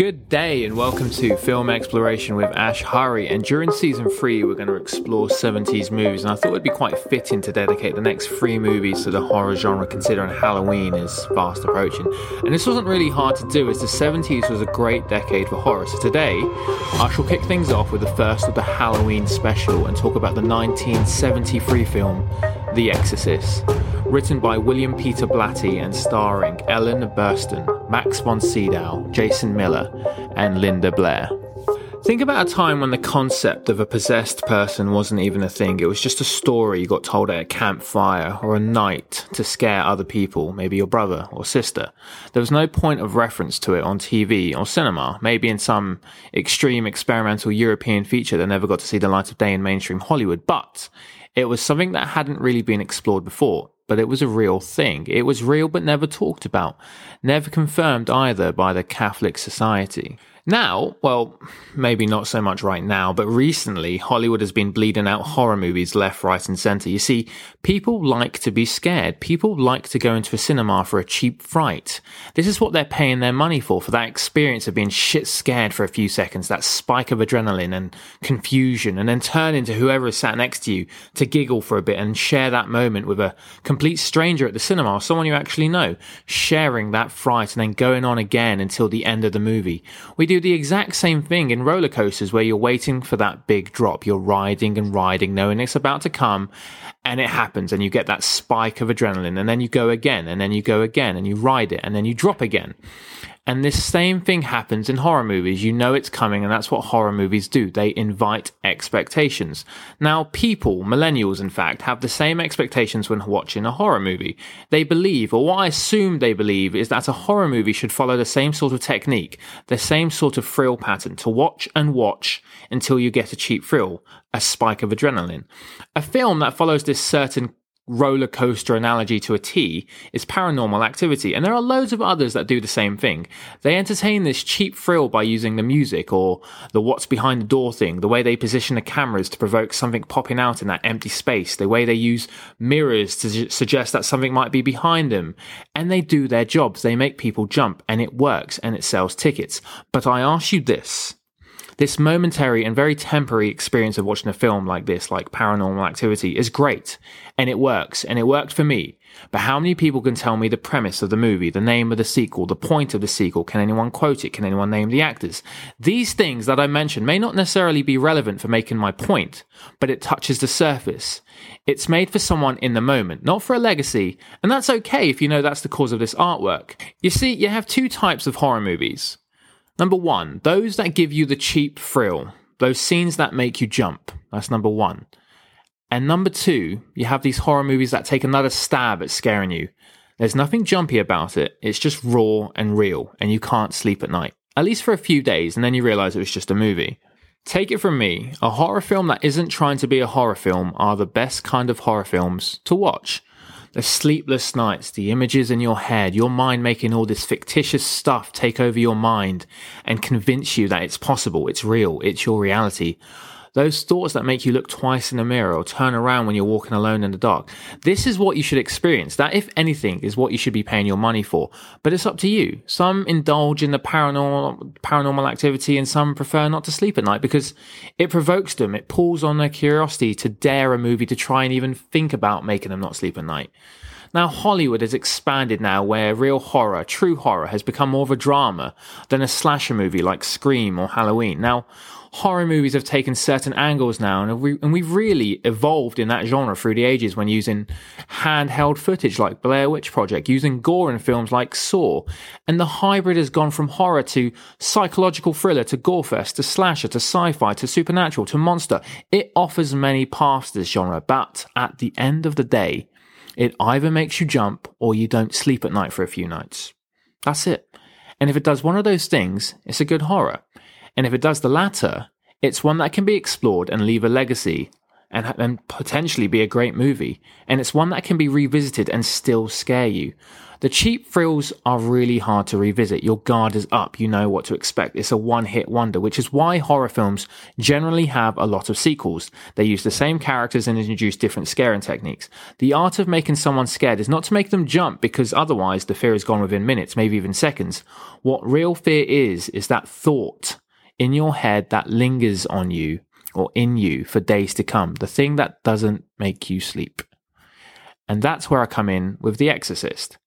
Good day and welcome to Film Exploration with Ash Hari, and during season 3 we're going to explore 70s movies, and I thought it'd be quite fitting to dedicate the next 3 movies to the horror genre, considering Halloween is fast approaching. And this wasn't really hard to do, as the 70s was a great decade for horror. So today I shall kick things off with the first of the Halloween special and talk about the 1973 film The Exorcist, written by William Peter Blatty and starring Ellen Burstyn, Max von Sydow, Jason Miller and Linda Blair. Think about a time when the concept of a possessed person wasn't even a thing. It was just a story you got told at a campfire or a night to scare other people, maybe your brother or sister. There was no point of reference to it on TV or cinema, maybe in some extreme experimental European feature that never got to see the light of day in mainstream Hollywood, but it was something that hadn't really been explored before, but it was a real thing. It was real but never talked about, never confirmed either by the Catholic Society. Now, well, maybe not so much right now, but recently Hollywood has been bleeding out horror movies left, right and centre. You see, people like to be scared. People like to go into a cinema for a cheap fright. This is what they're paying their money for that experience of being shit scared for a few seconds, that spike of adrenaline and confusion, and then turn into whoever is sat next to you to giggle for a bit and share that moment with a complete stranger at the cinema or someone you actually know, sharing that fright and then going on again until the end of the movie. We do the exact same thing in roller coasters, where you're waiting for that big drop. You're riding and riding, knowing it's about to come, and it happens, and you get that spike of adrenaline, and then you go again, and then you go again, and you ride it, and then you drop again. And this same thing happens in horror movies. You know it's coming, and that's what horror movies do. They invite expectations. Now, people, millennials in fact, have the same expectations when watching a horror movie. They believe, or what I assume they believe, is that a horror movie should follow the same sort of technique, the same sort of thrill pattern, to watch and watch until you get a cheap thrill, a spike of adrenaline. A film that follows this certain roller coaster analogy to a T is Paranormal Activity, and there are loads of others that do the same thing. They entertain this cheap thrill by using the music or the what's behind the door thing, the way they position the cameras to provoke something popping out in that empty space, the way they use mirrors to suggest that something might be behind them. And they do their jobs. They make people jump, and it works, and it sells tickets. But I ask you this. This momentary and very temporary experience of watching a film like this, like Paranormal Activity, is great, and it works, and it worked for me. But how many people can tell me the premise of the movie, the name of the sequel, the point of the sequel? Can anyone quote it? Can anyone name the actors? These things that I mentioned may not necessarily be relevant for making my point, but it touches the surface. It's made for someone in the moment, not for a legacy, and that's okay if you know that's the cause of this artwork. You see, you have 2 types of horror movies. Number 1, those that give you the cheap thrill, those scenes that make you jump. That's number 1. And number 2, you have these horror movies that take another stab at scaring you. There's nothing jumpy about it. It's just raw and real, and you can't sleep at night, at least for a few days, and then you realize it was just a movie. Take it from me, a horror film that isn't trying to be a horror film are the best kind of horror films to watch. The sleepless nights, the images in your head, your mind making all this fictitious stuff take over your mind and convince you that it's possible, it's real, it's your reality. Those thoughts that make you look twice in the mirror or turn around when you're walking alone in the dark. This is what you should experience. That, if anything, is what you should be paying your money for. But it's up to you. Some indulge in the paranormal activity, and some prefer not to sleep at night because it provokes them. It pulls on their curiosity to dare a movie to try and even think about making them not sleep at night. Now, Hollywood has expanded now where real horror, true horror, has become more of a drama than a slasher movie like Scream or Halloween. Now, horror movies have taken certain angles now, and we've really evolved in that genre through the ages, when using handheld footage like Blair Witch Project, using gore in films like Saw, and the hybrid has gone from horror to psychological thriller to gorefest to slasher to sci-fi to supernatural to monster. It offers many paths to this genre, but at the end of the day, it either makes you jump or you don't sleep at night for a few nights. That's it. And if it does one of those things, it's a good horror. And if it does the latter, it's one that can be explored and leave a legacy, and potentially be a great movie. And it's one that can be revisited and still scare you. The cheap thrills are really hard to revisit. Your guard is up. You know what to expect. It's a one-hit wonder, which is why horror films generally have a lot of sequels. They use the same characters and introduce different scaring techniques. The art of making someone scared is not to make them jump, because otherwise the fear is gone within minutes, maybe even seconds. What real fear is that thought in your head that lingers on you or in you for days to come. The thing that doesn't make you sleep. And that's where I come in with The Exorcist.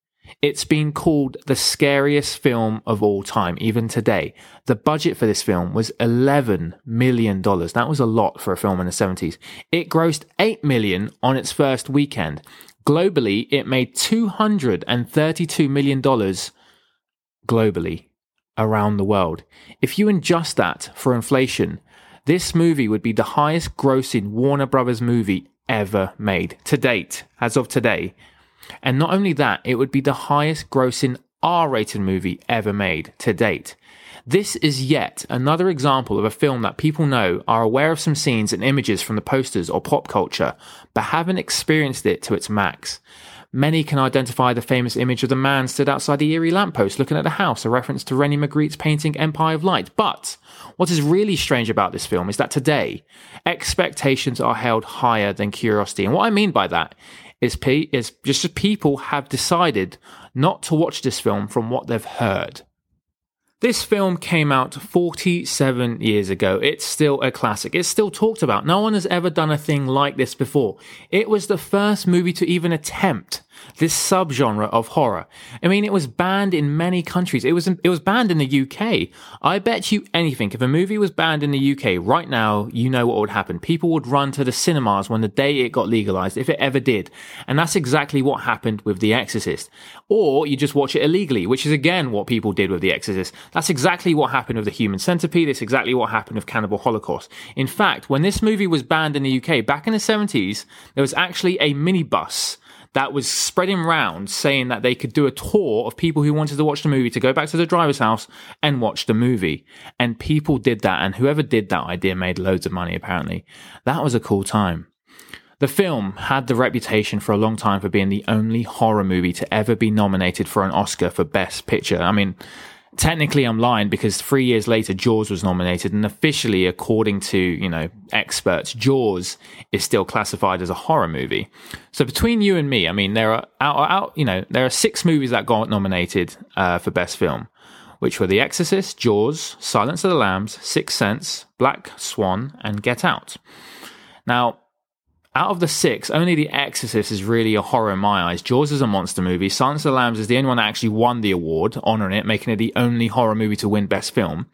It's been called the scariest film of all time, even today. The budget for this film was $11 million. That was a lot for a film in the 70s. It grossed $8 million on its first weekend. Globally, it made $232 million globally around the world. If you adjust that for inflation, this movie would be the highest grossing Warner Brothers movie ever made to date, as of today. And not only that, it would be the highest grossing R-rated movie ever made to date. This is yet another example of a film that people know, are aware of some scenes and images from the posters or pop culture, but haven't experienced it to its max. Many can identify the famous image of the man stood outside the eerie lamppost looking at the house, a reference to René Magritte's painting Empire of Light. But what is really strange about this film is that today, expectations are held higher than curiosity. And what I mean by that is just people have decided not to watch this film from what they've heard. This film came out 47 years ago. It's still a classic. It's still talked about. No one has ever done a thing like this before. It was the first movie to even attempt this subgenre of horror. I mean, it was banned in many countries. It was banned in the UK. I bet you anything, if a movie was banned in the UK right now, you know what would happen. People would run to the cinemas when the day it got legalized, if it ever did. And that's exactly what happened with The Exorcist. Or you just watch it illegally, which is again what people did with The Exorcist. That's exactly what happened with The Human Centipede. It's exactly what happened with Cannibal Holocaust. In fact, when this movie was banned in the UK back in the 70s, there was actually a minibus that was spreading around saying that they could do a tour of people who wanted to watch the movie to go back to the driver's house and watch the movie. And people did that. And whoever did that idea made loads of money, apparently. That was a cool time. The film had the reputation for a long time for being the only horror movie to ever be nominated for an Oscar for Best Picture. I mean, technically I'm lying, because 3 years later Jaws was nominated, and officially, according to, you know, experts, Jaws is still classified as a horror movie. So between you and me, I mean, there are six movies that got nominated for Best Film, which were The Exorcist, Jaws, Silence of the Lambs, Sixth Sense, Black Swan, and Get Out. Now, out of the six, only The Exorcist is really a horror in my eyes. Jaws is a monster movie. Silence of the Lambs is the only one that actually won the award, honouring it, making it the only horror movie to win Best Film.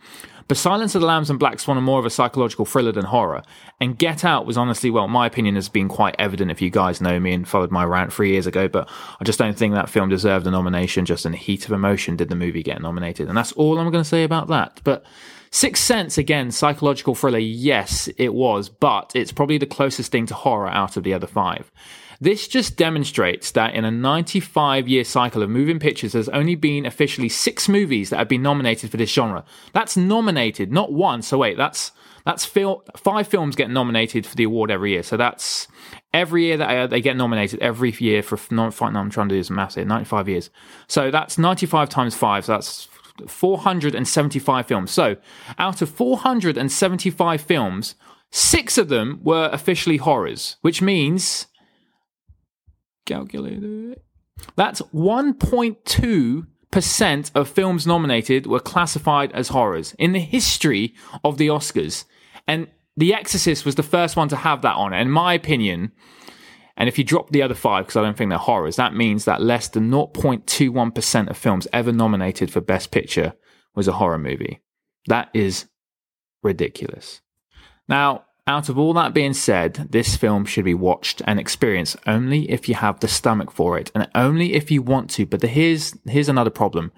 But Silence of the Lambs and Black Swan are more of a psychological thriller than horror. And Get Out was honestly, well, my opinion has been quite evident if you guys know me and followed my rant 3 years ago, but I just don't think that film deserved a nomination. Just in the heat of emotion did the movie get nominated. And that's all I'm going to say about that. But Sixth Sense, again, psychological thriller, yes, it was, but it's probably the closest thing to horror out of the other five. This just demonstrates that in a 95-year cycle of moving pictures, there's only been officially six movies that have been nominated for this genre. That's nominated, not one. So wait, five films get nominated for the award every year. So that's every year that they get nominated, every year for, I'm trying to do this math here, 95 years. So that's 95 times five, so that's 475 films. So out of 475 films, six of them were officially horrors, which means, calculator, that's 1.2% of films nominated were classified as horrors in the history of the Oscars. And The Exorcist was the first one to have that honor, in my opinion. And if you drop the other five, because I don't think they're horrors, that means that less than 0.21% of films ever nominated for Best Picture was a horror movie. That is ridiculous. Now, out of all that being said, this film should be watched and experienced only if you have the stomach for it, and only if you want to. But here's another problem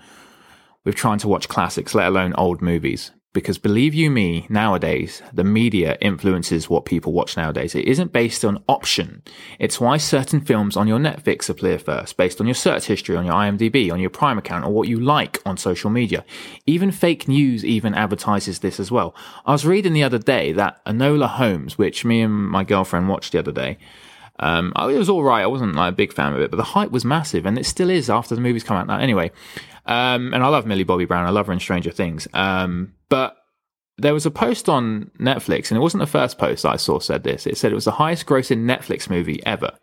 with trying to watch classics, let alone old movies. Because believe you me, nowadays, the media influences what people watch nowadays. It isn't based on option. It's why certain films on your Netflix appear first, based on your search history, on your IMDb, on your Prime account, or what you like on social media. Even fake news even advertises this as well. I was reading the other day that Enola Holmes, which me and my girlfriend watched the other day, it was all right. I wasn't like a big fan of it, but the hype was massive, and it still is after the movie's come out now. Anyway, and I love Millie Bobby Brown. I love her in Stranger Things. But there was a post on Netflix, and it wasn't the first post I saw said this. It said it was the highest grossing Netflix movie ever.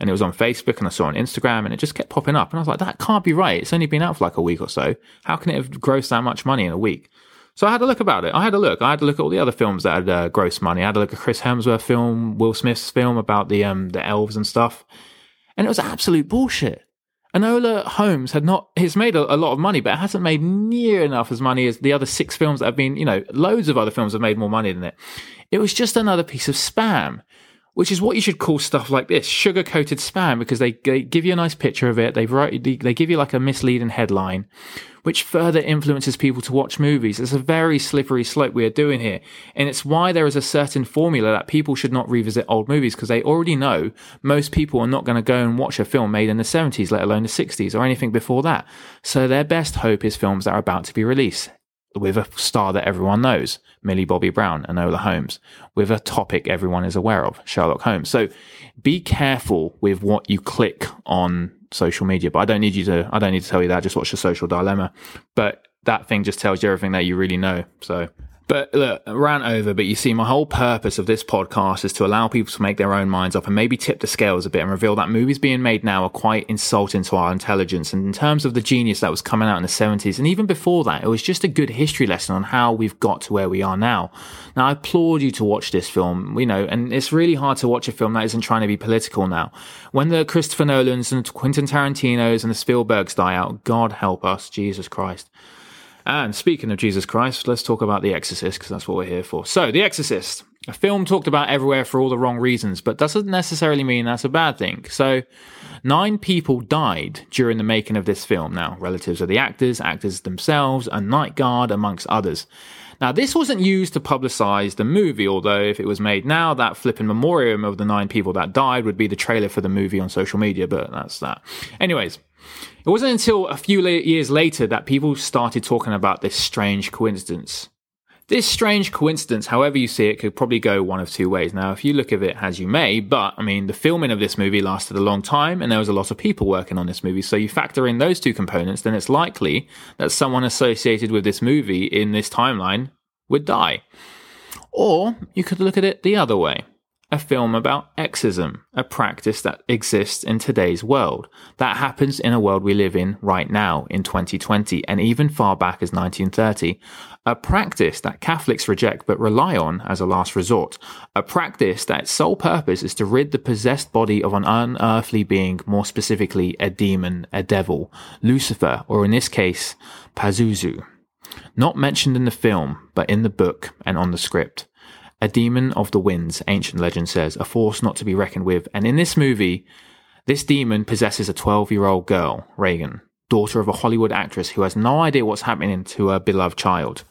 And it was on Facebook, and I saw it on Instagram, and it just kept popping up. And I was like, that can't be right. It's only been out for like a week or so. How can it have grossed that much money in a week? So I had a look about it. I had a look at all the other films that had gross money. I had a look at Chris Hemsworth film, Will Smith's film about the elves and stuff. And it was absolute bullshit. Enola Holmes he's made a lot of money, but it hasn't made near enough as money as the other six films that have been, loads of other films have made more money than it. It was just another piece of spam, which is what you should call stuff like this, sugar-coated spam, because they give you a nice picture of it. They give you like a misleading headline, which further influences people to watch movies. It's a very slippery slope we are doing here. And it's why there is a certain formula that people should not revisit old movies, because they already know most people are not going to go and watch a film made in the 70s, let alone the 60s or anything before that. So their best hope is films that are about to be released, with a star that everyone knows, Millie Bobby Brown, Enola Holmes, with a topic everyone is aware of, Sherlock Holmes. So be careful with what you click on social media. But I don't need to tell you that. Just watch The Social Dilemma. But that thing just tells you everything that you really know. So, but look, rant over. But you see, my whole purpose of this podcast is to allow people to make their own minds up and maybe tip the scales a bit and reveal that movies being made now are quite insulting to our intelligence. And in terms of the genius that was coming out in the 70s, and even before that, it was just a good history lesson on how we've got to where we are now. Now, I applaud you to watch this film, and it's really hard to watch a film that isn't trying to be political now. When the Christopher Nolans and Quentin Tarantinos and the Spielbergs die out, God help us, Jesus Christ. And speaking of Jesus Christ, let's talk about The Exorcist, because that's what we're here for. So, The Exorcist, a film talked about everywhere for all the wrong reasons, but doesn't necessarily mean that's a bad thing. So, 9 people died during the making of this film. Now, relatives of the actors themselves, a night guard, amongst others. Now, this wasn't used to publicise the movie, although if it was made now, that flipping memoriam of the 9 people that died would be the trailer for the movie on social media, but that's that. Anyways, it wasn't until a few years later that people started talking about this strange coincidence. This strange coincidence, however you see it, could probably go one of 2 ways. Now, if you look at it as you may, but, the filming of this movie lasted a long time and there was a lot of people working on this movie, so you factor in those 2 components, then it's likely that someone associated with this movie in this timeline would die. Or you could look at it the other way. A film about exorcism, a practice that exists in today's world, that happens in a world we live in right now, in 2020, and even far back as 1930. A practice that Catholics reject but rely on as a last resort. A practice that its sole purpose is to rid the possessed body of an unearthly being, more specifically a demon, a devil, Lucifer, or in this case, Pazuzu. Not mentioned in the film, but in the book and on the script. A demon of the winds, ancient legend says, a force not to be reckoned with. And in this movie, this demon possesses a 12-year-old girl, Reagan, daughter of a Hollywood actress who has no idea what's happening to her beloved child.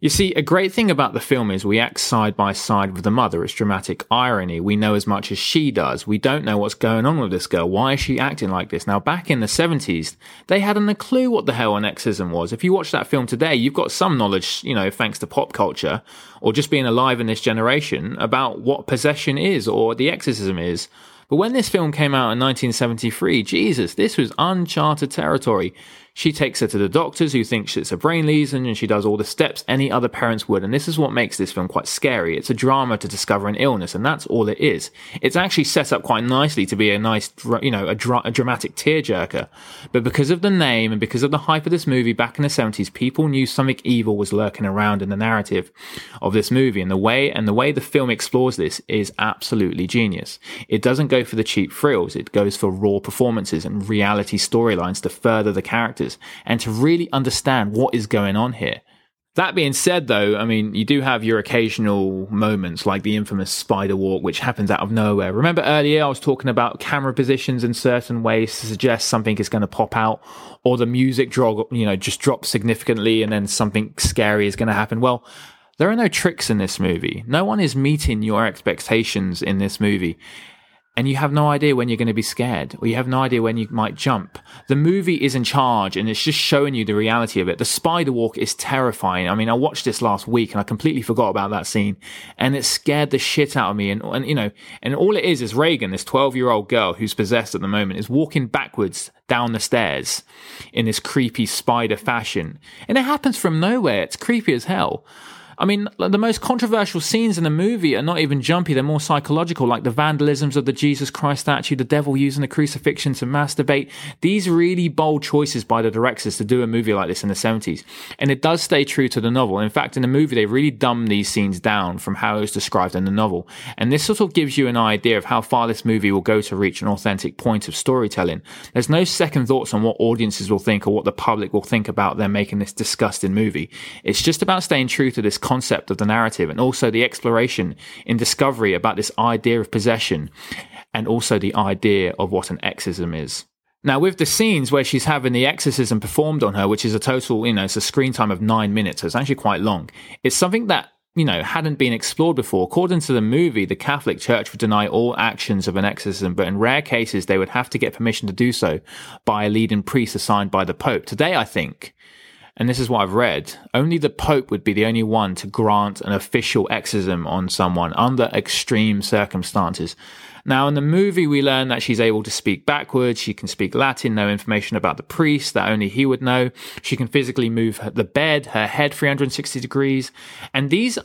You see, a great thing about the film is we act side by side with the mother. It's dramatic irony. We know as much as she does. We don't know what's going on with this girl. Why is she acting like this? Now, back in the 70s, they hadn't a clue what the hell an exorcism was. If you watch that film today, you've got some knowledge, thanks to pop culture or just being alive in this generation about what possession is or the exorcism is. But when this film came out in 1973, Jesus, this was uncharted territory. She takes her to the doctors who think it's a brain lesion, and she does all the steps any other parents would. And this is what makes this film quite scary. It's a drama to discover an illness, and that's all it is. It's actually set up quite nicely to be a nice, a dramatic tearjerker. But because of the name and because of the hype of this movie back in the 70s, people knew something evil was lurking around in the narrative of this movie. And the way the film explores this is absolutely genius. It doesn't go for the cheap frills. It goes for raw performances and reality storylines to further the characters and to really understand what is going on here. That being said, though, I mean, you do have your occasional moments like the infamous spider walk, which happens out of nowhere. Remember earlier I was talking about camera positions in certain ways to suggest something is going to pop out, or the music just drops significantly and then something scary is going to happen. Well, there are no tricks in this movie. No one is meeting your expectations in this movie. And you have no idea when you're going to be scared, or you have no idea when you might jump. The movie is in charge, and it's just showing you the reality of it. The spider walk is terrifying. I mean, I watched this last week, and I completely forgot about that scene, and it scared the shit out of me. And all it is Reagan, this 12-year-old girl who's possessed at the moment, is walking backwards down the stairs in this creepy spider fashion. And it happens from nowhere. It's creepy as hell. I mean, the most controversial scenes in the movie are not even jumpy, they're more psychological, like the vandalisms of the Jesus Christ statue, the devil using the crucifixion to masturbate. These really bold choices by the directors to do a movie like this in the 70s. And it does stay true to the novel. In fact, in the movie, they really dumbed these scenes down from how it was described in the novel. And this sort of gives you an idea of how far this movie will go to reach an authentic point of storytelling. There's no second thoughts on what audiences will think or what the public will think about them making this disgusting movie. It's just about staying true to this concept of the narrative, and also the exploration in discovery about this idea of possession, and also the idea of what an exorcism is. Now, with the scenes where she's having the exorcism performed on her, which is a total, it's a screen time of 9 minutes, so it's actually quite long. It's something that, hadn't been explored before. According to the movie, the Catholic Church would deny all actions of an exorcism, but in rare cases, they would have to get permission to do so by a leading priest assigned by the Pope. Today, I think, and this is what I've read, only the Pope would be the only one to grant an official exorcism on someone under extreme circumstances. Now, in the movie, we learn that she's able to speak backwards. She can speak Latin, no information about the priest that only he would know. She can physically move the bed, her head 360 degrees. And these,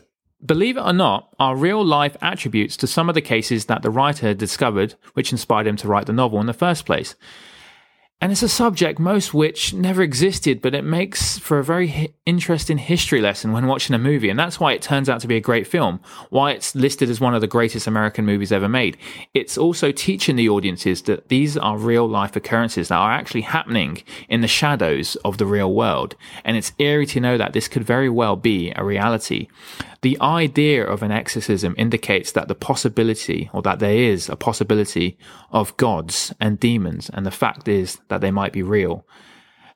believe it or not, are real-life attributes to some of the cases that the writer discovered, which inspired him to write the novel in the first place. And it's a subject most which never existed, but it makes for a very interesting history lesson when watching a movie. And that's why it turns out to be a great film, why it's listed as one of the greatest American movies ever made. It's also teaching the audiences that these are real-life occurrences that are actually happening in the shadows of the real world. And it's eerie to know that this could very well be a reality. The idea of an exorcism indicates that the possibility, or that there is a possibility, of gods and demons, and the fact is that they might be real.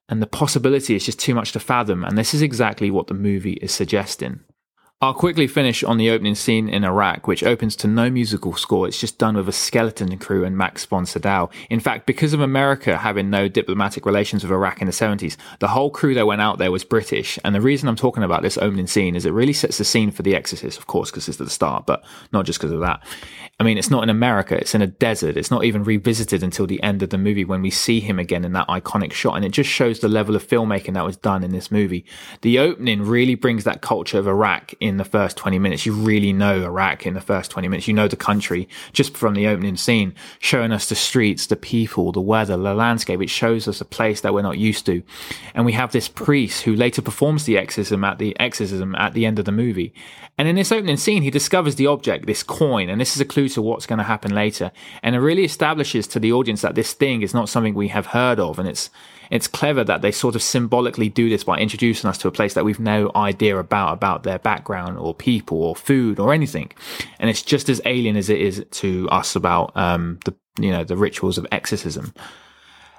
And the possibility is just too much to fathom, and this is exactly what the movie is suggesting. I'll quickly finish on the opening scene in Iraq, which opens to no musical score. It's just done with a skeleton crew and Max von Sydow. In fact, because of America having no diplomatic relations with Iraq in the 70s, the whole crew that went out there was British. And the reason I'm talking about this opening scene is it really sets the scene for The Exorcist, of course, because it's at the start, but not just because of that. I mean, it's not in America. It's in a desert. It's not even revisited until the end of the movie when we see him again in that iconic shot. And it just shows the level of filmmaking that was done in this movie. The opening really brings that culture of Iraq in the first 20 minutes. You really know Iraq in the first 20 minutes. You know the country just from the opening scene, showing us the streets, the people, the weather, the landscape. It shows us a place that we're not used to. And we have this priest who later performs the exorcism at the end of the movie. And in this opening scene, he discovers the object, this coin, and this is a clue to what's going to happen later. And it really establishes to the audience that this thing is not something we have heard of, and it's clever that they sort of symbolically do this by introducing us to a place that we've no idea about their background or people or food or anything. And it's just as alien as it is to us about the rituals of exorcism.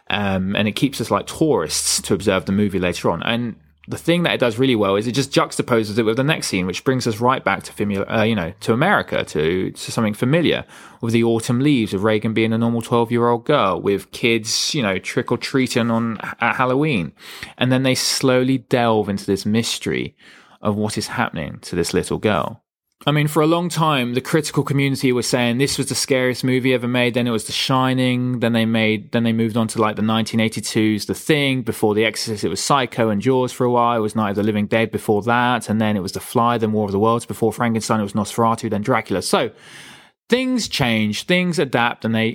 And it keeps us like tourists to observe the movie later on. And the thing that it does really well is it just juxtaposes it with the next scene, which brings us right back to America, to something familiar, with the autumn leaves, with Reagan being a normal 12-year-old girl, with kids, trick-or-treating at Halloween. And then they slowly delve into this mystery of what is happening to this little girl. I mean, for a long time, the critical community was saying this was the scariest movie ever made. Then it was The Shining. Then they moved on to like the 1982's The Thing. Before The Exorcist, it was Psycho and Jaws for a while. It was Night of the Living Dead before that. And then it was The Fly, then War of the Worlds. Before Frankenstein, it was Nosferatu, then Dracula. So things change, things adapt, and they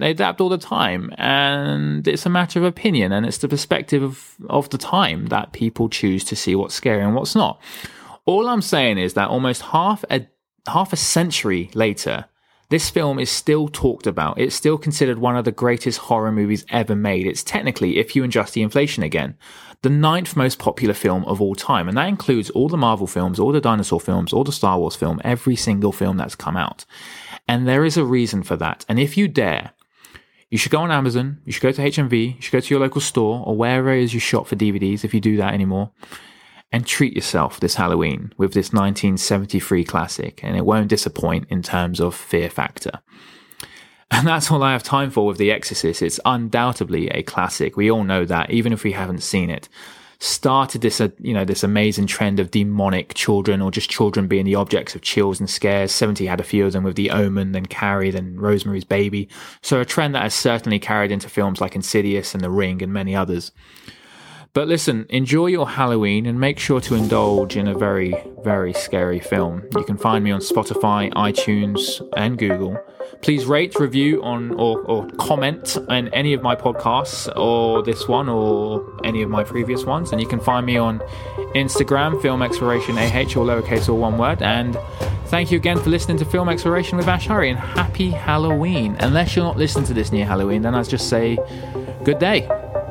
adapt all the time. And it's a matter of opinion, and it's the perspective of the time that people choose to see what's scary and what's not. All I'm saying is that almost half a century later, This film is still talked about. It's still considered one of the greatest horror movies ever made. It's technically, if you adjust the inflation again, the 9th most popular film of all time. And that includes all the Marvel films, all the dinosaur films, all the Star Wars film, every single film that's come out. And there is a reason for that. And if you dare, you should go on Amazon, you should go to HMV, you should go to your local store or wherever it is you shop for DVDs, if you do that anymore, and treat yourself this Halloween with this 1973 classic, and it won't disappoint in terms of fear factor. And that's all I have time for with The Exorcist. It's undoubtedly a classic. We all know that, even if we haven't seen it. Started this, this amazing trend of demonic children, or just children being the objects of chills and scares. 70 had a few of them with The Omen, then Carrie, then Rosemary's Baby. So a trend that has certainly carried into films like Insidious and The Ring and many others. But listen, enjoy your Halloween and make sure to indulge in a very, very scary film. You can find me on Spotify, iTunes, and Google. Please rate, review on or comment on any of my podcasts, or this one, or any of my previous ones. And you can find me on Instagram, Film Exploration AH, all lowercase, all one word. And thank you again for listening to Film Exploration with Ash Hari, and happy Halloween. Unless you're not listening to this near Halloween, then I'll just say good day.